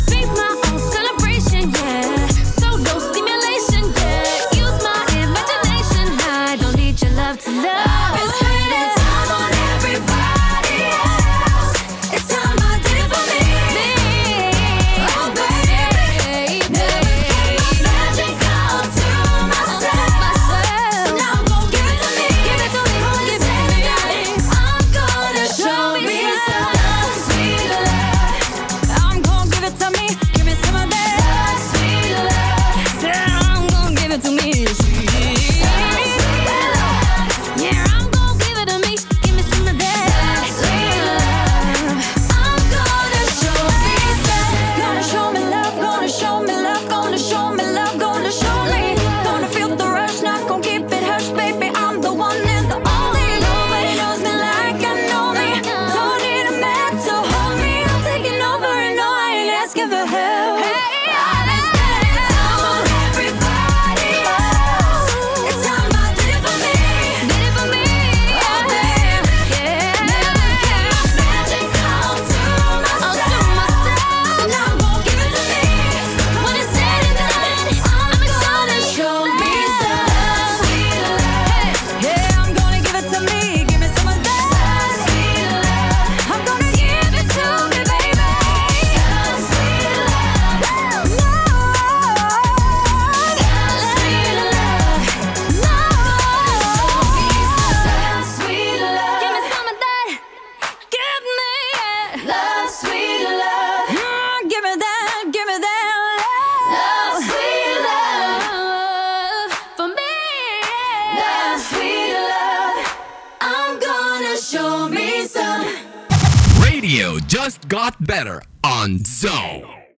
Be my own celebration, yeah. So no stimulation, yeah. Use my imagination. I don't need your love to love. I've been spending time on everybody else. It's time I did it for me. Oh baby, never kept my magic all to myself. So now won't give it to me. Come on and say it now. I'm gonna show me some love, sweet love. I'm gonna give it to me. Give me some of that love, sweet love. Yeah, I'm gonna give it to me. Yeah, I'm gonna give it to me. Give me some of that love, sweet love. I'm gonna show me some. Gonna show me love. Gonna show me love. Gonna show me love. Gonna show me. Gonna feel the rush. Not gonna keep it hush, baby. I'm the one and the only. Nobody knows me like I know me. Don't need a man to hold me. I'm taking over and no, I ain't asking for help. I've been spending time on everybody else. It's time I did it for me. Did it for me. Oh baby, never kept my magic all to myself. So now won't give it to me. When it's said and done, I'm gonna show me some love, sweet love. Yeah, I'm gonna give it to me. Give me some of that love, sweet love. I'm gonna give it to me, baby. Love, sweet love. Love, sweet love. Love, sweet love. Give me some of that. Give me it. Love, sweet love. Give me that. Give me that love. Love, sweet love. For me. Love, sweet love. I'm gonna show me some. Radio just got better on Zone.